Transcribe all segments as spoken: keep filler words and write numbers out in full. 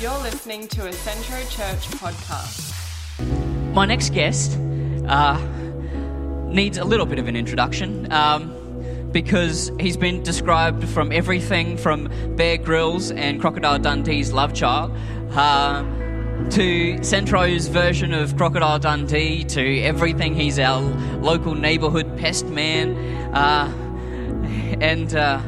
You're listening to a Centro Church podcast. My next guest uh, needs a little bit of an introduction um, because he's been described from everything from Bear Grylls and Crocodile Dundee's love child uh, to Centro's version of Crocodile Dundee to everything. He's our local neighbourhood pest man uh, and uh,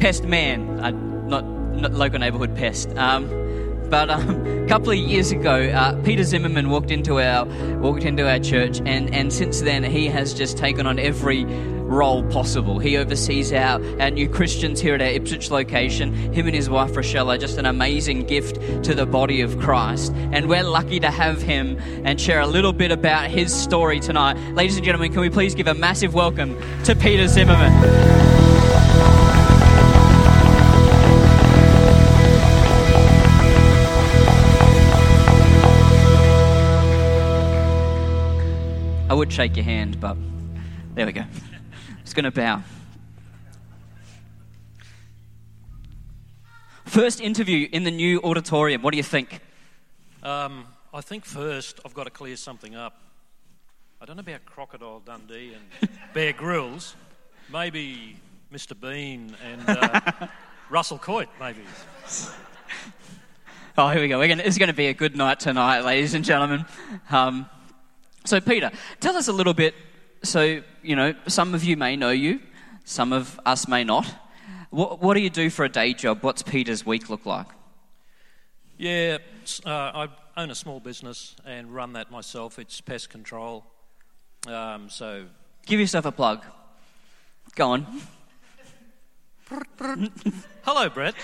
pest man, uh, not, not local neighbourhood pest. Um, But um, a couple of years ago, uh, Peter Zimmerman walked into our walked into our church, and, and since then he has just taken on every role possible. He oversees our, our new Christians here at our Ipswich location. Him and his wife Rochelle are just an amazing gift to the body of Christ, and we're lucky to have him and share a little bit about his story tonight. Ladies and gentlemen, can we please give a massive welcome to Peter Zimmerman. I would shake your hand, but there we go. I'm just going to bow. First interview in the new auditorium. What do you think? Um, I think first I've got to clear something up. I don't know about Crocodile Dundee and Bear Grylls. Maybe Mister Bean and uh, Russell Coit, maybe. Oh, here we go. We're gonna, it's going to be a good night tonight, ladies and gentlemen. Um... So Peter, tell us a little bit, so, you know, some of you may know you, some of us may not. What, what do you do for a day job? What's Peter's week look like? Yeah, uh, I own a small business and run that myself. It's pest control, um, so... Give yourself a plug. Go on. Hello, Brett.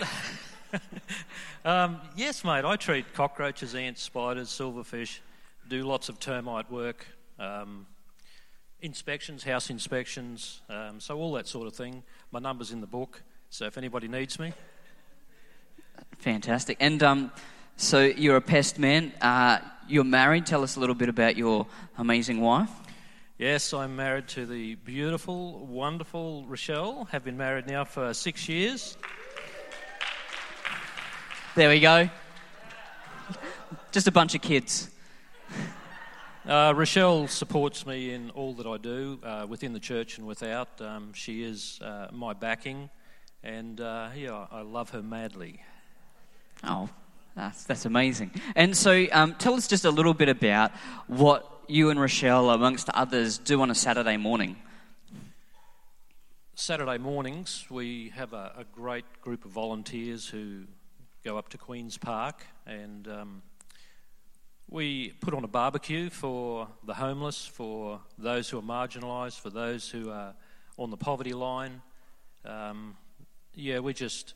um, yes, mate, I treat cockroaches, ants, spiders, silverfish... Do lots of termite work, um, inspections, house inspections, um, so all that sort of thing. My number's in the book, so if anybody needs me. Fantastic. And um, so you're a pest man. Uh, you're married. Tell us a little bit about your amazing wife. Yes, I'm married to the beautiful, wonderful Rochelle. Have been married now for six years. There we go. Just a bunch of kids. Uh, Rochelle supports me in all that I do, uh, within the church and without. Um, she is uh, my backing, and uh, yeah, I love her madly. Oh, that's that's amazing. And so um, tell us just a little bit about what you and Rochelle, amongst others, do on a Saturday morning. Saturday mornings, we have a, a great group of volunteers who go up to Queen's Park and... Um, We put on a barbecue for the homeless, for those who are marginalised, for those who are on the poverty line. Um, yeah, we just...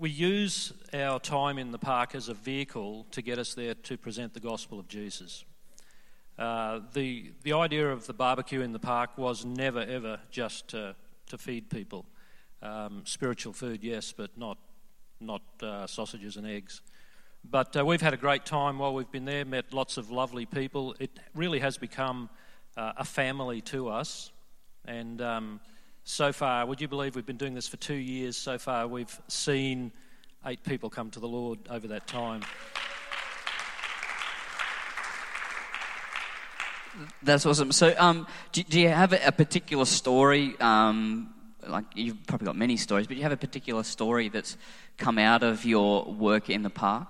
We use our time in the park as a vehicle to get us there to present the gospel of Jesus. Uh, the the idea of the barbecue in the park was never, ever just to, to feed people. Um, spiritual food, yes, but not, not uh, sausages and eggs. But uh, we've had a great time while we've been there, met lots of lovely people. It really has become uh, a family to us. And um, so far, would you believe we've been doing this for two years? So far, we've seen eight people come to the Lord over that time. That's awesome. So um, do, do you have a particular story... Um Like you've probably got many stories, but you have a particular story that's come out of your work in the park?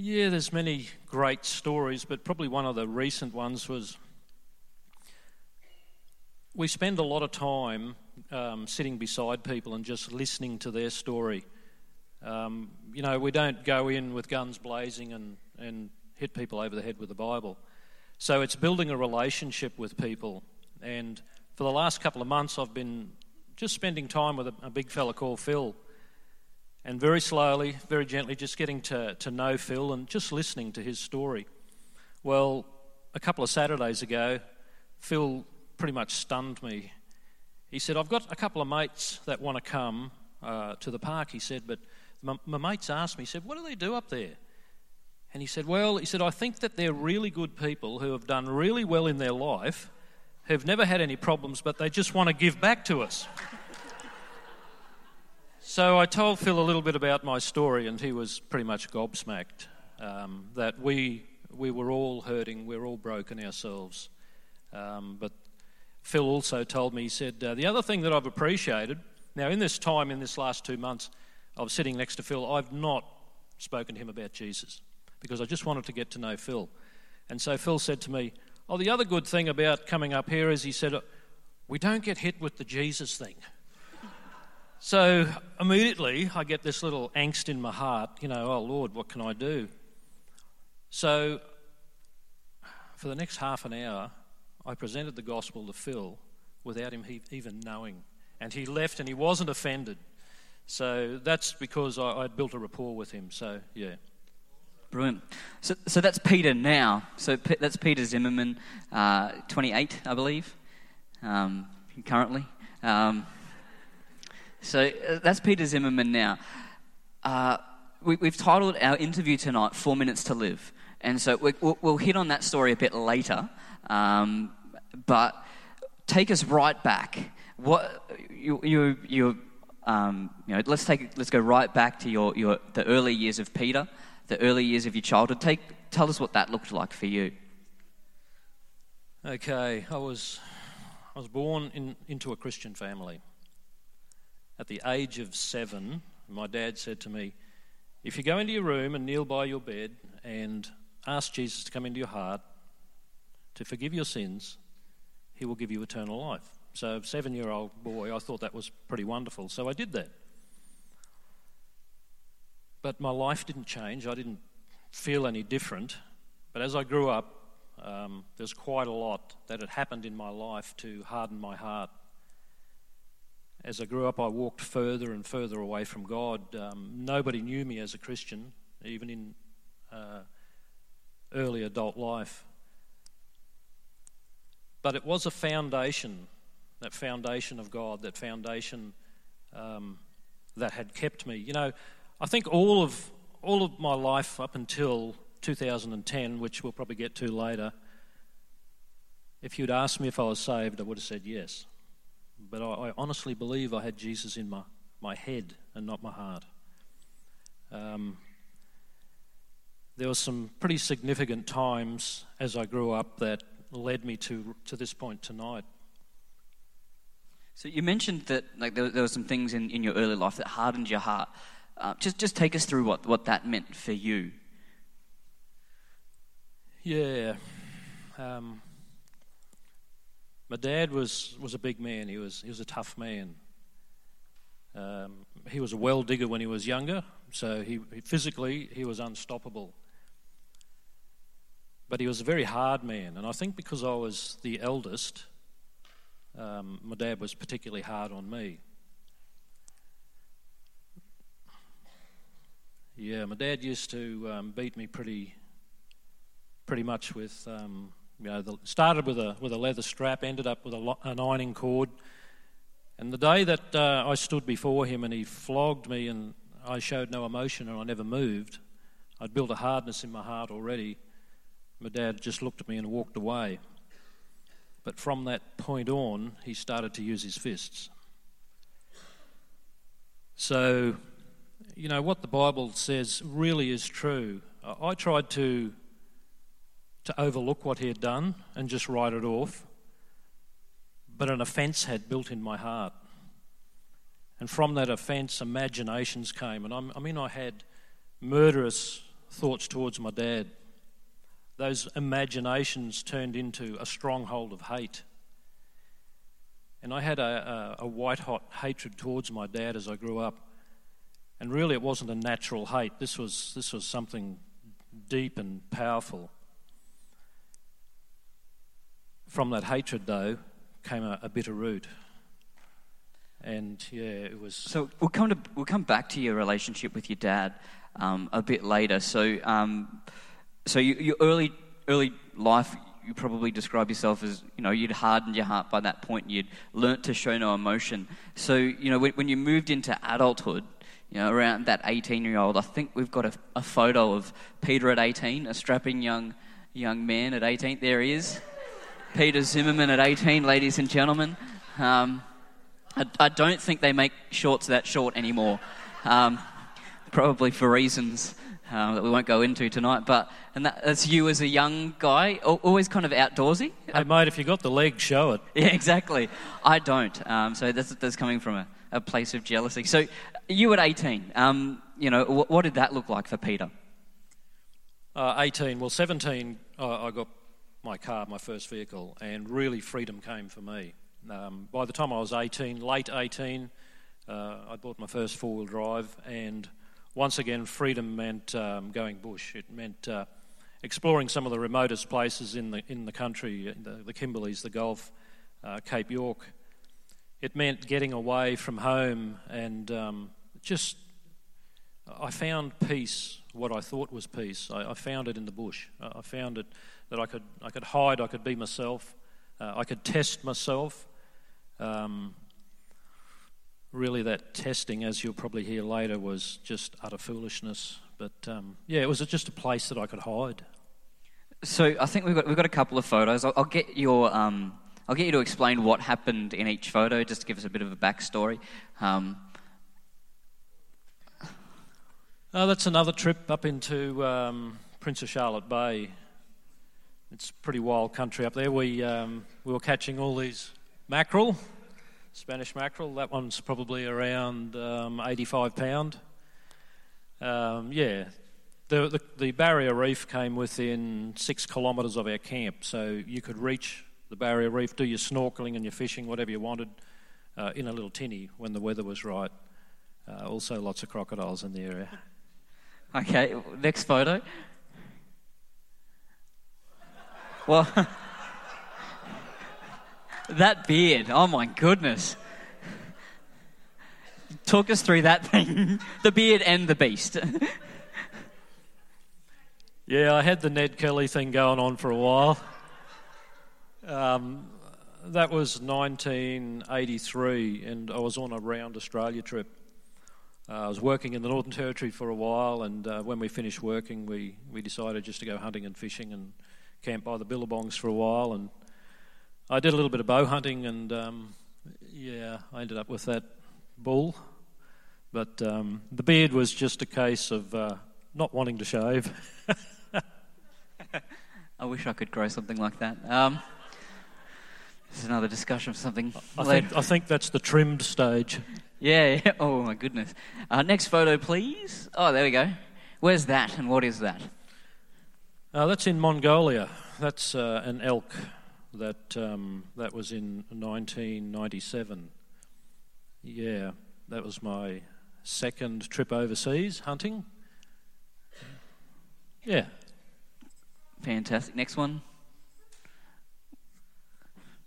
Yeah, there's many great stories, but probably one of the recent ones was we spend a lot of time um, sitting beside people and just listening to their story. Um, you know, we don't go in with guns blazing and, and hit people over the head with the Bible. So it's building a relationship with people. And for the last couple of months, I've been just spending time with a, a big fella called Phil, and very slowly, very gently, just getting to, to know Phil and just listening to his story. Well, a couple of Saturdays ago, Phil pretty much stunned me. He said, I've got a couple of mates that want to come uh, to the park, he said, but my, my mates asked me, he said, what do they do up there? And he said, well, he said, I think that they're really good people who have done really well in their life, who've never had any problems, but they just want to give back to us. So I told Phil a little bit about my story, and he was pretty much gobsmacked um, that we we were all hurting, we were all broken ourselves. Um, but Phil also told me, he said, uh, the other thing that I've appreciated, now in this time, in this last two months, I was sitting next to Phil, I've not spoken to him about Jesus, because I just wanted to get to know Phil. And so Phil said to me, oh, the other good thing about coming up here is, he said, we don't get hit with the Jesus thing. So immediately I get this little angst in my heart, you know, oh Lord, what can I do? So for the next half an hour, I presented the gospel to Phil without him even knowing. And he left and he wasn't offended. So that's because I, I'd built a rapport with him, so yeah. Brilliant. So so that's Peter now. So P- that's Peter Zimmerman, uh, twenty-eight, I believe, um, currently. Um, so that's Peter Zimmerman now. Uh, we, we've titled our interview tonight, Four Minutes to Live. And so we, we'll, we'll hit on that story a bit later. Um, but take us right back. What you you you um you know let's take let's go right back to your, your the early years of Peter, the early years of your childhood. Take tell us what that looked like for you. Okay, I was I was born in, into a Christian family. At the age of seven, my dad said to me, "If you go into your room and kneel by your bed and ask Jesus to come into your heart, to forgive your sins, he will give you eternal life." So seven-year-old boy, I thought that was pretty wonderful. So I did that. But my life didn't change. I didn't feel any different. But as I grew up, um, there's quite a lot that had happened in my life to harden my heart. As I grew up, I walked further and further away from God. Um, nobody knew me as a Christian, even in uh, early adult life. But it was a foundation, that foundation of God, that foundation um, that had kept me. You know, I think all of all of my life up until two thousand ten, which we'll probably get to later, if you'd asked me if I was saved, I would have said yes. But I, I honestly believe I had Jesus in my, my head and not my heart. Um, there were some pretty significant times as I grew up that led me to to this point tonight. So you mentioned that like there, there were some things in, in your early life that hardened your heart. Uh, just just take us through what, what that meant for you. Yeah. Um, my dad was, was a big man. He was he was a tough man. Um, he was a well digger when he was younger, so he physically he was unstoppable. But he was a very hard man, and I think because I was the eldest, Um, my dad was particularly hard on me. Yeah, my dad used to um, beat me pretty, pretty much with, um, you know, the, started with a with a leather strap, ended up with a lo- an ironing cord. And the day that uh, I stood before him and he flogged me and I showed no emotion and I never moved, I'd built a hardness in my heart already. My dad just looked at me and walked away. But from that point on, he started to use his fists. So, you know, what the Bible says really is true. I tried to to overlook what he had done and just write it off, but an offence had built in my heart. And from that offence, imaginations came. And I'm, I mean, I had murderous thoughts towards my dad. Those imaginations turned into a stronghold of hate. And I had a, a, a white-hot hatred towards my dad as I grew up. And really it wasn't a natural hate. This was this was something deep and powerful. From that hatred, though, came a, a bitter root. And, yeah, it was... So we'll come, to, we'll come back to your relationship with your dad um, a bit later. So... Um, So you, your early early life, you probably describe yourself as, you know, you'd hardened your heart by that point. You'd learnt to show no emotion. So, you know, when, when you moved into adulthood, you know, around that eighteen-year-old, I think we've got a, a photo of Peter at eighteen, a strapping young young man at eighteen. There he is. Peter Zimmerman at eighteen, ladies and gentlemen. Um, I, I don't think they make shorts that short anymore. Um, probably for reasons uh, that we won't go into tonight. But and that, that's you as a young guy, always kind of outdoorsy. Hey, mate, if you got the leg, show it. Yeah, exactly. I don't. Um, so that's, that's coming from a, a place of jealousy. So you at eighteen, um, you know, w- what did that look like for Peter? Uh, eighteen, well, seventeen, uh, I got my car, my first vehicle, and really freedom came for me. Um, by the time I was eighteen, late eighteen, uh, I bought my first four-wheel drive, and once again, freedom meant um, going bush. It meant uh, exploring some of the remotest places in the in the country, the, the Kimberleys, the Gulf, uh, Cape York. It meant getting away from home, and um, just I found peace, what I thought was peace. I, I found it in the bush. I found it that I could I could hide, I could be myself. Uh, I could test myself. Um, really, that testing, as you'll probably hear later, was just utter foolishness. But um, yeah, it was just a place that I could hide. So I think we've got we've got a couple of photos. I'll, I'll get your um, I'll get you to explain what happened in each photo, just to give us a bit of a backstory. Um, oh, that's another trip up into um, Princess Charlotte Bay. It's pretty wild country up there. We um, we were catching all these mackerel, Spanish mackerel. That one's probably around um, eighty-five pound. Um, yeah, the, the the barrier reef came within six kilometres of our camp, so you could reach the barrier reef, do your snorkelling and your fishing, whatever you wanted, uh, in a little tinny when the weather was right. Uh, also, lots of crocodiles in the area. Okay, next photo. Well, that beard, oh my goodness. Talk us through that thing, the beard and the beast. Yeah, I had the Ned Kelly thing going on for a while. Um, that was nineteen eighty-three, and I was on a round Australia trip. Uh, I was working in the Northern Territory for a while, and uh, when we finished working, we, we decided just to go hunting and fishing and camped by the billabongs for a while, and I did a little bit of bow hunting, and um, yeah, I ended up with that bull. But um, the beard was just a case of uh, not wanting to shave. I wish I could grow something like that. Um, this is another discussion of something. I think, I think that's the trimmed stage. Yeah, yeah. Oh my goodness. Uh, next photo, please. Oh, there we go. Where's that, and what is that? Uh, that's in Mongolia. That's uh, an elk that um, that was in nineteen ninety-seven. Yeah, that was my second trip overseas hunting. Yeah. Fantastic. Next one.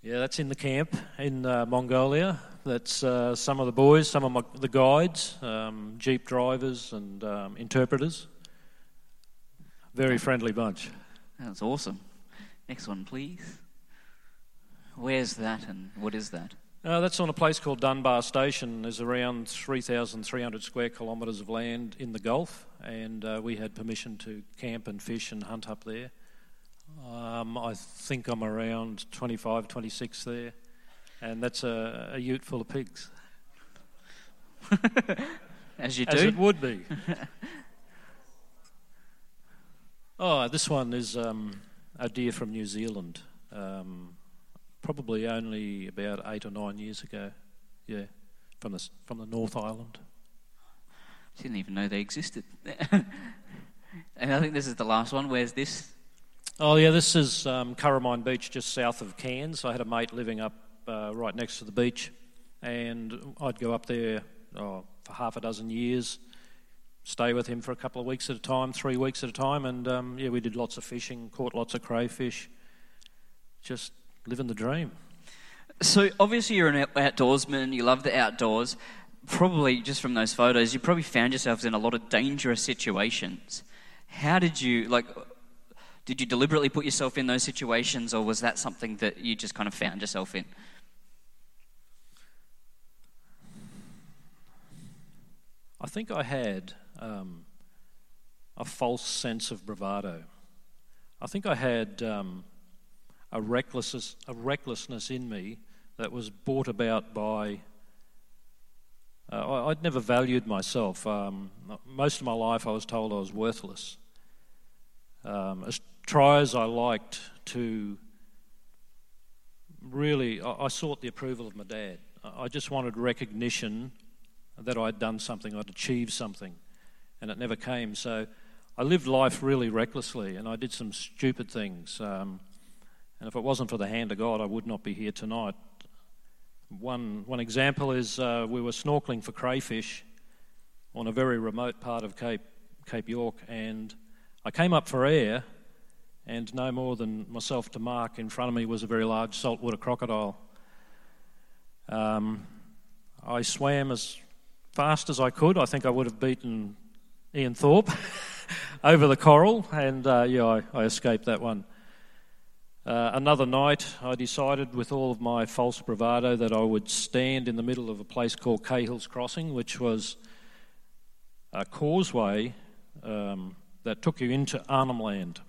Yeah, that's in the camp in uh, Mongolia. That's uh, some of the boys, some of my, the guides, um, jeep drivers and um, interpreters. Very friendly bunch. That's awesome. Next one, please. Where's that and what is that? Uh, that's on a place called Dunbar Station. There's around three thousand three hundred square kilometres of land in the Gulf, and uh, we had permission to camp and fish and hunt up there. Um, I think I'm around twenty-five, twenty-six there, and that's a, a ute full of pigs. As you do. As it would be. Oh, this one is um, a deer from New Zealand, um, probably only about eight or nine years ago, yeah, from the, from the North Island. Didn't even know they existed. And I think this is the last one. Where's this? Oh, yeah, this is um, Currumbin Beach, just south of Cairns. I had a mate living up uh, right next to the beach, and I'd go up there oh, for half a dozen years, stay with him for a couple of weeks at a time, three weeks at a time, and um, yeah, we did lots of fishing, caught lots of crayfish, just living the dream. So obviously you're an outdoorsman, you love the outdoors. Probably just from those photos, you probably found yourselves in a lot of dangerous situations. How did you, like, did you deliberately put yourself in those situations, or was that something that you just kind of found yourself in? I think I had Um, a false sense of bravado. I think I had um, a recklessness, a recklessness in me that was brought about by Uh, I'd never valued myself. Um, most of my life I was told I was worthless. Um, as try as I liked to really, I, I sought the approval of my dad. I just wanted recognition that I'd done something, I'd achieved something, and it never came. So I lived life really recklessly, and I did some stupid things. Um, and if it wasn't for the hand of God, I would not be here tonight. One one example is uh, we were snorkeling for crayfish on a very remote part of Cape Cape York, and I came up for air, and no more than myself to mark, in front of me was a very large saltwater crocodile. Um, I swam as fast as I could. I think I would have beaten Ian Thorpe over the coral, and uh, yeah, I, I escaped that one. Uh, another night, I decided with all of my false bravado that I would stand in the middle of a place called Cahill's Crossing, which was a causeway um, that took you into Arnhem Land.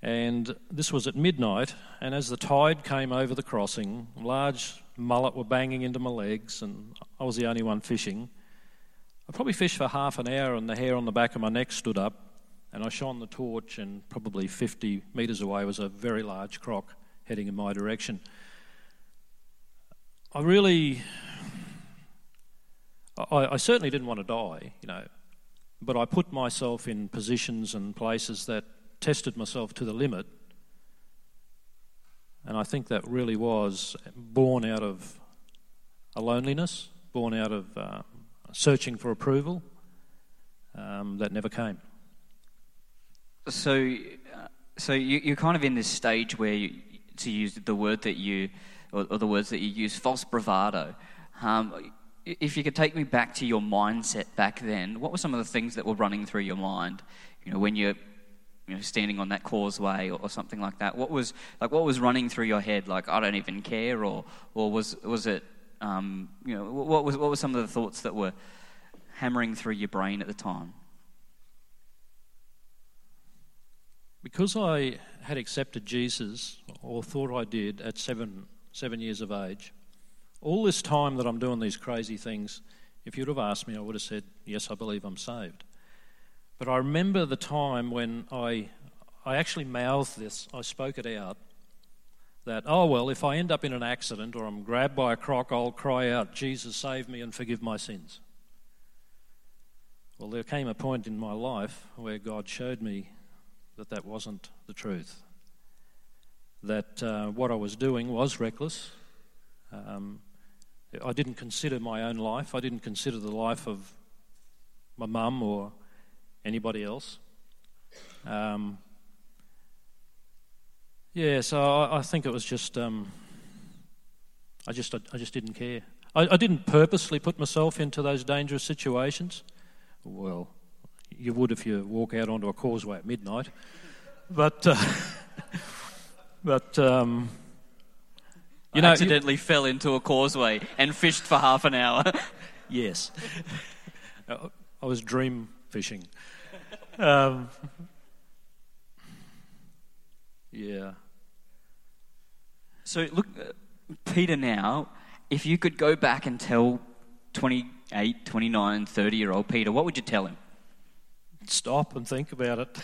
And this was at midnight, and as the tide came over the crossing, large mullet were banging into my legs, and I was the only one fishing. I probably fished for half an hour, and the hair on the back of my neck stood up. And I shone the torch, and probably fifty metres away was a very large croc heading in my direction. I really... I, I certainly didn't want to die, you know, but I put myself in positions and places that tested myself to the limit, and I think that really was born out of a loneliness, born out of uh, searching for approval um, that never came. So, so you, you're kind of in this stage where, you, to use the word that you, or, or the words that you use, false bravado. Um, if you could take me back to your mindset back then, what were some of the things that were running through your mind? You know, when you're, you know, standing on that causeway or, or something like that. What was like? What was running through your head? Like, I don't even care, or or was was it? Um, you know, what was what were some of the thoughts that were hammering through your brain at the time? Because I had accepted Jesus, or thought I did, at seven seven years of age, all this time that I'm doing these crazy things, if you'd have asked me, I would have said, yes, I believe I'm saved. But I remember the time when I I actually mouthed this, I spoke it out, that, oh, well, if I end up in an accident or I'm grabbed by a croc, I'll cry out, Jesus, save me and forgive my sins. Well, there came a point in my life where God showed me that that wasn't the truth, that uh, what I was doing was reckless. Um, I didn't consider my own life. I didn't consider the life of my mum or anybody else. Um, yeah, so I, I think it was just, um, I just I, I just didn't care. I, I didn't purposely put myself into those dangerous situations. Well, you would if you walk out onto a causeway at midnight, but uh, but um, you I know, accidentally you... fell into a causeway and fished for half an hour. Yes, I was dream fishing. Um, yeah. So look, uh, Peter. Now, if you could go back and tell twenty-eight, twenty-nine, thirty year old Peter, what would you tell him? Stop and think about it.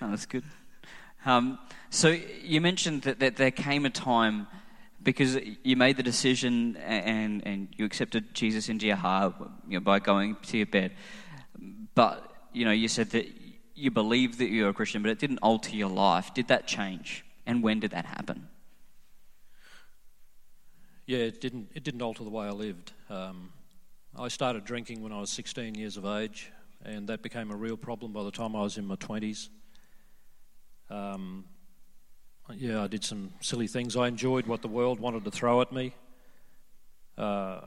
No, that's good. Um, so you mentioned that, that there came a time because you made the decision and and you accepted Jesus into your heart, you know, by going to your bed. But you know, you said that you believed that you were a Christian, but it didn't alter your life. Did that change? And when did that happen? Yeah, it didn't. It didn't alter the way I lived. Um, I started drinking when I was sixteen years of age. And that became a real problem by the time I was in my twenties. Um, yeah, I did some silly things. I enjoyed what the world wanted to throw at me. Uh,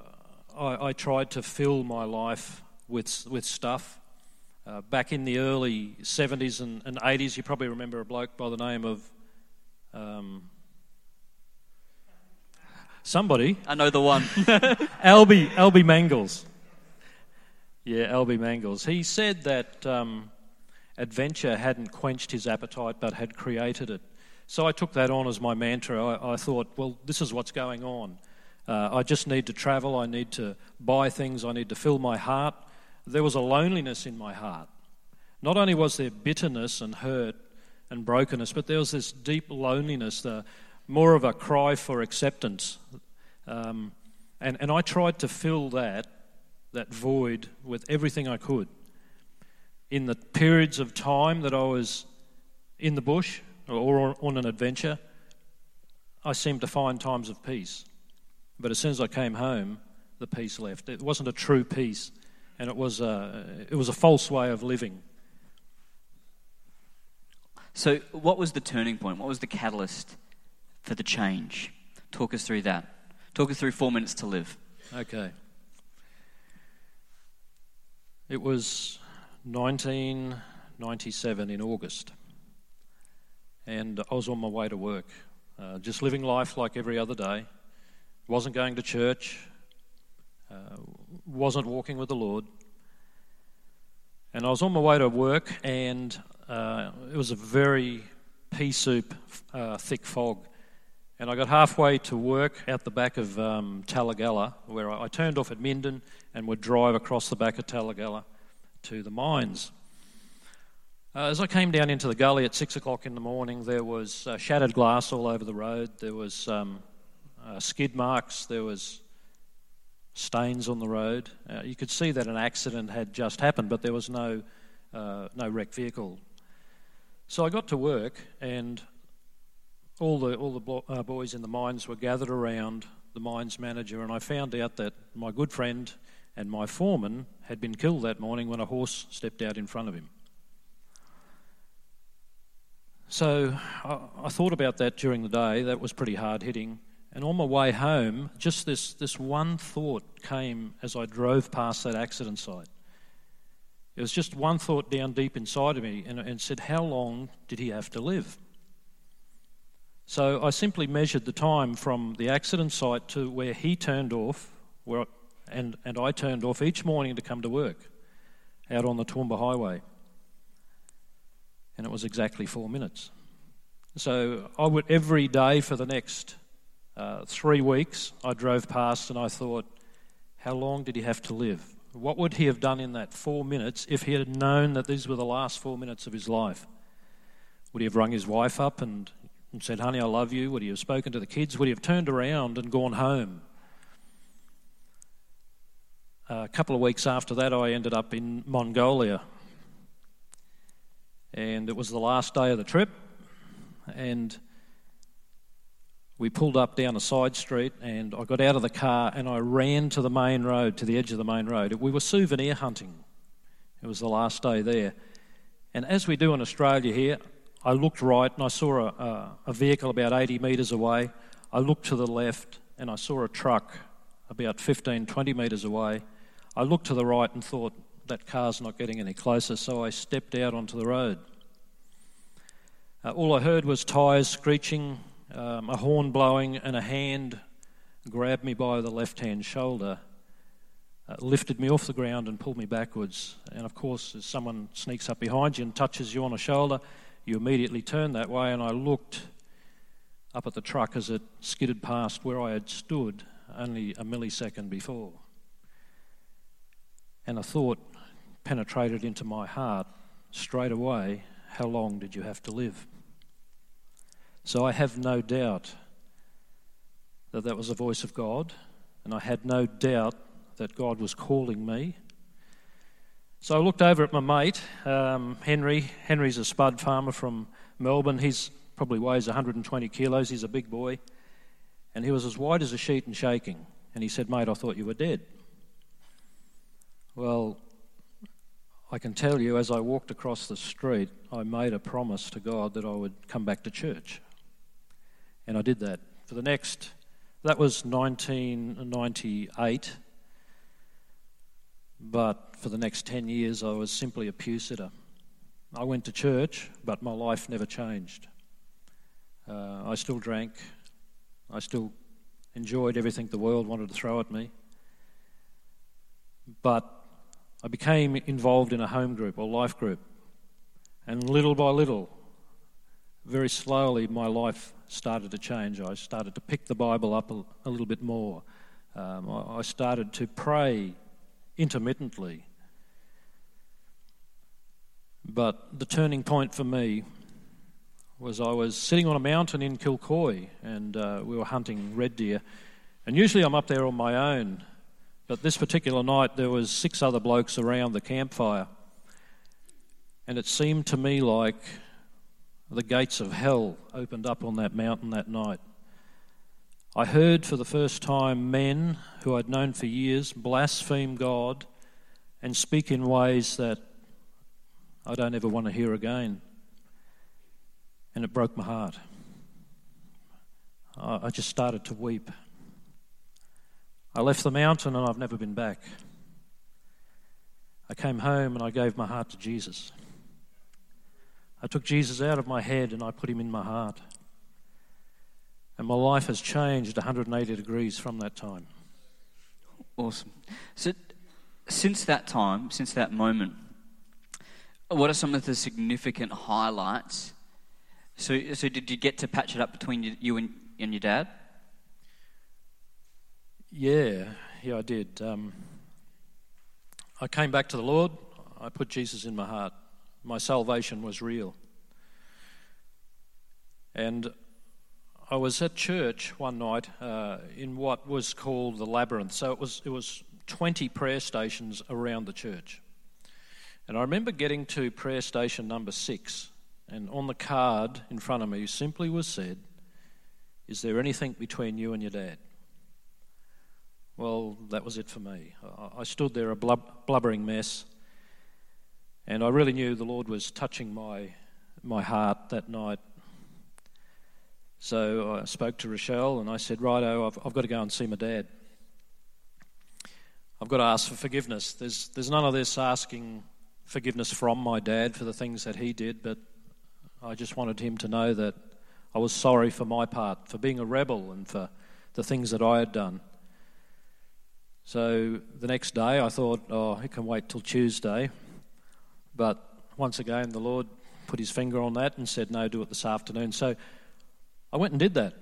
I, I tried to fill my life with with stuff. Uh, back in the early seventies and, and eighties, you probably remember a bloke by the name of... Um, somebody. I know the one. Albie, Albie Mangles. Yeah, Albie Mangles. He said that um, adventure hadn't quenched his appetite but had created it. So I took that on as my mantra. I, I thought, well, this is what's going on. Uh, I just need to travel, I need to buy things, I need to fill my heart. There was a loneliness in my heart. Not only was there bitterness and hurt and brokenness, but there was this deep loneliness, the, more of a cry for acceptance. Um, and, and I tried to fill that, that void with everything I could. In the periods of time that I was in the bush or on an adventure, I seemed to find times of peace. But as soon as I came home, the peace left. It wasn't a true peace, and it was a, it was a false way of living. So what was the turning point? What was the catalyst for the change? Talk us through that. Talk us through Four Minutes to Live. Okay. It was nineteen ninety-seven in August, and I was on my way to work, uh, just living life like every other day. Wasn't going to church, uh, wasn't walking with the Lord. And I was on my way to work, and uh, it was a very pea soup, uh, thick fog. And I got halfway to work out the back of um, Tallagalla, where I, I turned off at Minden and would drive across the back of Tallagalla to the mines. Uh, as I came down into the gully at six o'clock in the morning, there was uh, shattered glass all over the road. There was Um, Uh, skid marks, there was stains on the road. Uh, you could see that an accident had just happened, but there was no uh, no wrecked vehicle. So I got to work, and all the all the bo- uh, boys in the mines were gathered around the mines manager, and I found out that my good friend and my foreman had been killed that morning when a horse stepped out in front of him. So I, I thought about that during the day. That was pretty hard-hitting. And on my way home, just this, this one thought came as I drove past that accident site. It was just one thought down deep inside of me, and, and said, how long did he have to live? So I simply measured the time from the accident site to where he turned off, where I, and, and I turned off each morning to come to work, out on the Toowoomba Highway. And it was exactly four minutes. So I would, every day for the next Uh, three weeks, I drove past and I thought, how long did he have to live? What would he have done in that four minutes if he had known that these were the last four minutes of his life? Would he have rung his wife up and, and said, honey, I love you? Would he have spoken to the kids? Would he have turned around and gone home? Uh, a couple of weeks after that, I ended up in Mongolia. And it was the last day of the trip, and we pulled up down a side street, and I got out of the car and I ran to the main road, to the edge of the main road. We were souvenir hunting. It was the last day there. And as we do in Australia here, I looked right and I saw a, a vehicle about eighty metres away. I looked to the left and I saw a truck about fifteen, twenty metres away. I looked to the right and thought, that car's not getting any closer, so I stepped out onto the road. Uh, all I heard was tyres screeching, Um, a horn blowing, and a hand grabbed me by the left-hand shoulder, uh, lifted me off the ground and pulled me backwards. And of course, as someone sneaks up behind you and touches you on the shoulder, you immediately turn that way, and I looked up at the truck as it skidded past where I had stood only a millisecond before. And a thought penetrated into my heart straight away, how long did you have to live? So I have no doubt that that was the voice of God, and I had no doubt that God was calling me. So I looked over at my mate, um, Henry. Henry's a spud farmer from Melbourne. He's probably weighs one hundred twenty kilos. He's a big boy. And he was as white as a sheet and shaking. And he said, mate, I thought you were dead. Well, I can tell you, as I walked across the street, I made a promise to God that I would come back to church. And I did that. For the next, that was nineteen ninety-eight, but for the next ten years I was simply a pew sitter. I went to church, but my life never changed. Uh, I still drank, I still enjoyed everything the world wanted to throw at me, but I became involved in a home group or life group, and little by little very slowly my life started to change. I started to pick the Bible up a, a little bit more. Um, I, I started to pray intermittently. But the turning point for me was I was sitting on a mountain in Kilcoy, and uh, we were hunting red deer. And usually I'm up there on my own, but this particular night there was six other blokes around the campfire. And it seemed to me like the gates of hell opened up on that mountain that night. I heard for the first time men who I'd known for years blaspheme God and speak in ways that I don't ever want to hear again. And it broke my heart. I just started to weep. I left the mountain and I've never been back. I came home and I gave my heart to Jesus. I took Jesus out of my head and I put him in my heart. And my life has changed one hundred eighty degrees from that time. Awesome. So since that time, since that moment, what are some of the significant highlights? So so did you get to patch it up between you, you and, and your dad? Yeah, yeah, I did. Um, I came back to the Lord. I put Jesus in my heart. My salvation was real. And I was at church one night uh, in what was called the labyrinth. So it was it was twenty prayer stations around the church. And I remember getting to prayer station number six, and on the card in front of me simply was said, "Is there anything between you and your dad?" Well, that was it for me. I stood there a blub- blubbering mess, and I really knew the Lord was touching my my heart that night. So I spoke to Rochelle and I said, "Righto, I've, I've got to go and see my dad. I've got to ask for forgiveness. There's there's none of this asking forgiveness from my dad for the things that he did, but I just wanted him to know that I was sorry for my part, for being a rebel and for the things that I had done." So the next day I thought, oh, it can wait till Tuesday. But once again, the Lord put his finger on that and said, no, do it this afternoon. So I went and did that.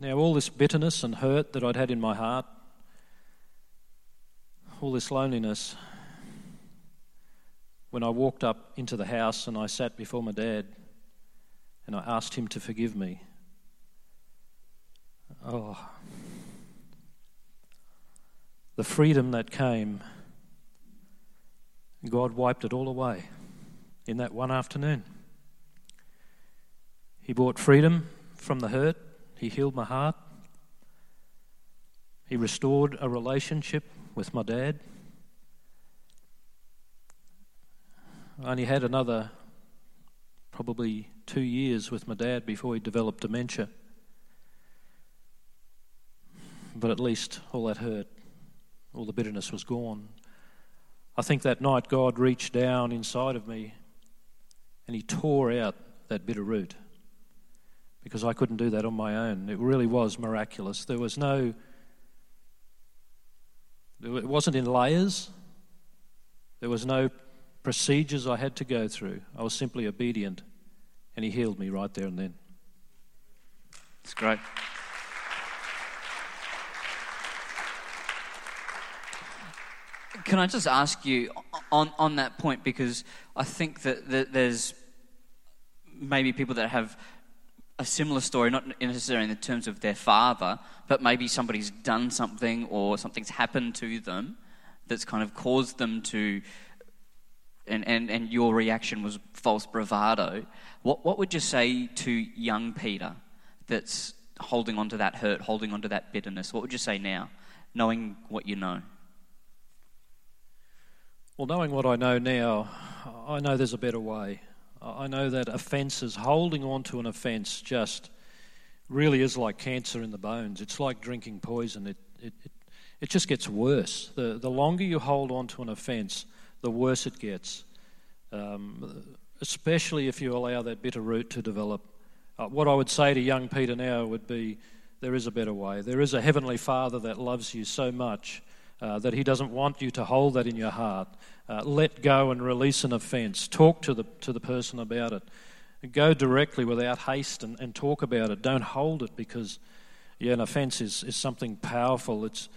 Now, all this bitterness and hurt that I'd had in my heart, all this loneliness, when I walked up into the house and I sat before my dad and I asked him to forgive me, oh, the freedom that came, God wiped it all away in that one afternoon. He brought freedom from the hurt. He healed my heart. He restored a relationship with my dad. I only had another probably two years with my dad before he developed dementia. But at least all that hurt, all the bitterness was gone. I think that night God reached down inside of me and he tore out that bitter root, because I couldn't do that on my own. It really was miraculous. There was no, it wasn't in layers. There was no procedures I had to go through. I was simply obedient, and he healed me right there and then. It's great. Can I just ask you on, on that point, because I think that, that there's maybe people that have a similar story, not necessarily in the terms of their father, but maybe somebody's done something or something's happened to them that's kind of caused them to, and, and, and your reaction was false bravado. What what would you say to young Peter that's holding on to that hurt, holding on to that bitterness? What would you say now, knowing what you know? Well, knowing what I know now, I know there's a better way. I know that offences, holding on to an offence just really is like cancer in the bones. It's like drinking poison. It it, it, it just gets worse. The, the longer you hold on to an offence, the worse it gets, um, especially if you allow that bitter root to develop. Uh, what I would say to young Peter now would be, there is a better way. There is a Heavenly Father that loves you so much Uh, that he doesn't want you to hold that in your heart. Uh, let go and release an offence. Talk to the to the person about it. Go directly without haste and, and talk about it. Don't hold it, because yeah, an offence is, is something powerful. It's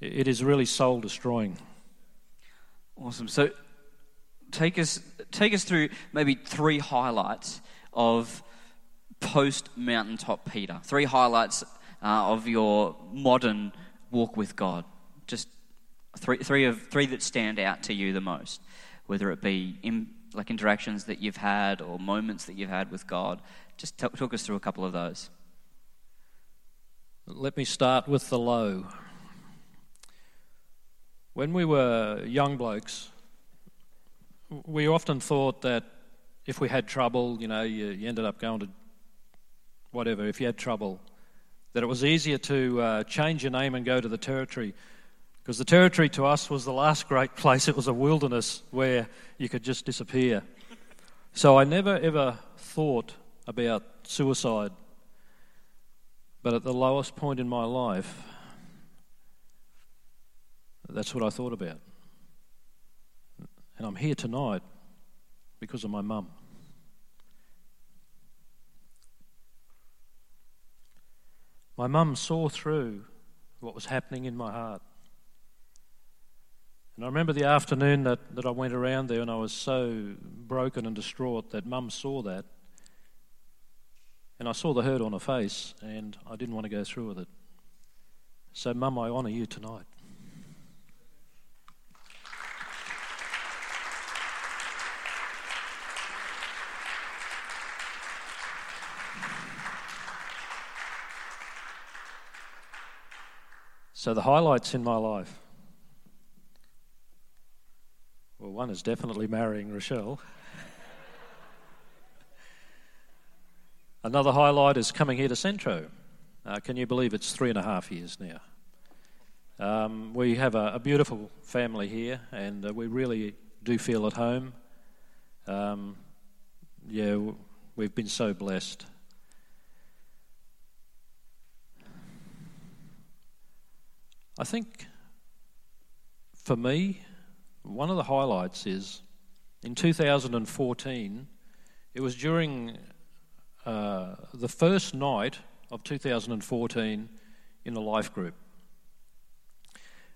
it is really soul destroying. Awesome. So take us take us through maybe three highlights of post Mountaintop Peter. Three highlights uh, of your modern walk with God. Just three three of three that stand out to you the most, whether it be in like interactions that you've had or moments that you've had with God. Just t- talk us through a couple of those. Let me start with the low. When we were young blokes, we often thought that if we had trouble, you know, you, you ended up going to whatever, if you had trouble, that it was easier to uh, change your name and go to the Territory, because the Territory to us was the last great place. It was a wilderness where you could just disappear. So I never ever thought about suicide. But at the lowest point in my life, that's what I thought about. And I'm here tonight because of my mum. My mum saw through what was happening in my heart. And I remember the afternoon that, that I went around there, and I was so broken and distraught that Mum saw that. And I saw the hurt on her face, and I didn't want to go through with it. So, Mum, I honour you tonight. So the highlights in my life. Well, one is definitely marrying Rochelle. Another highlight is coming here to Centro. Uh, can you believe it's three and a half years now? Um, we have a, a beautiful family here, and uh, we really do feel at home. Um, yeah, we've been so blessed. I think, for me, one of the highlights is in two thousand fourteen, it was during uh, the first night of two thousand fourteen in a life group.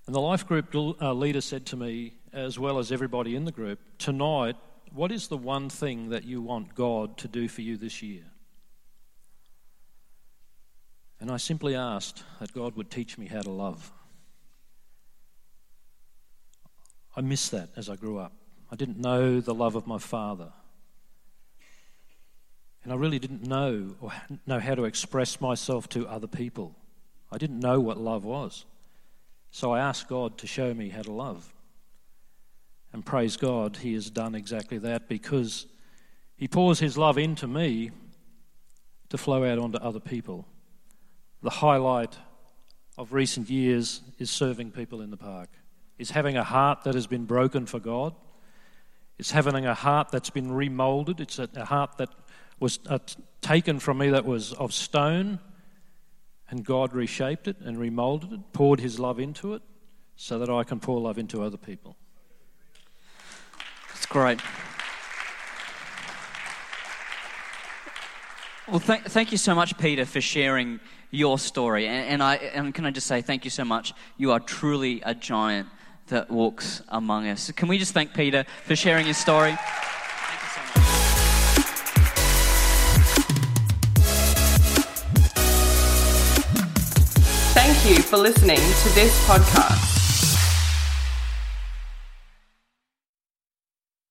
And the life group uh, leader said to me, as well as everybody in the group, tonight, what is the one thing that you want God to do for you this year? And I simply asked that God would teach me how to love. I missed that as I grew up. I didn't know the love of my father. And I really didn't know or know how to express myself to other people. I didn't know what love was. So I asked God to show me how to love. And praise God, He has done exactly that, because He pours His love into me to flow out onto other people. The highlight of recent years is serving people in the park. It's having a heart that has been broken for God. It's having a heart that's been remoulded. It's a, a heart that was uh, taken from me, that was of stone, and God reshaped it and remoulded it, poured His love into it, so that I can pour love into other people. That's great. Well, thank, thank you so much, Peter, for sharing your story. And, and, I, and can I just say thank you so much. You are truly a giant that walks among us. Can we just thank Peter for sharing his story? Thank you so much. Thank you for listening to this podcast.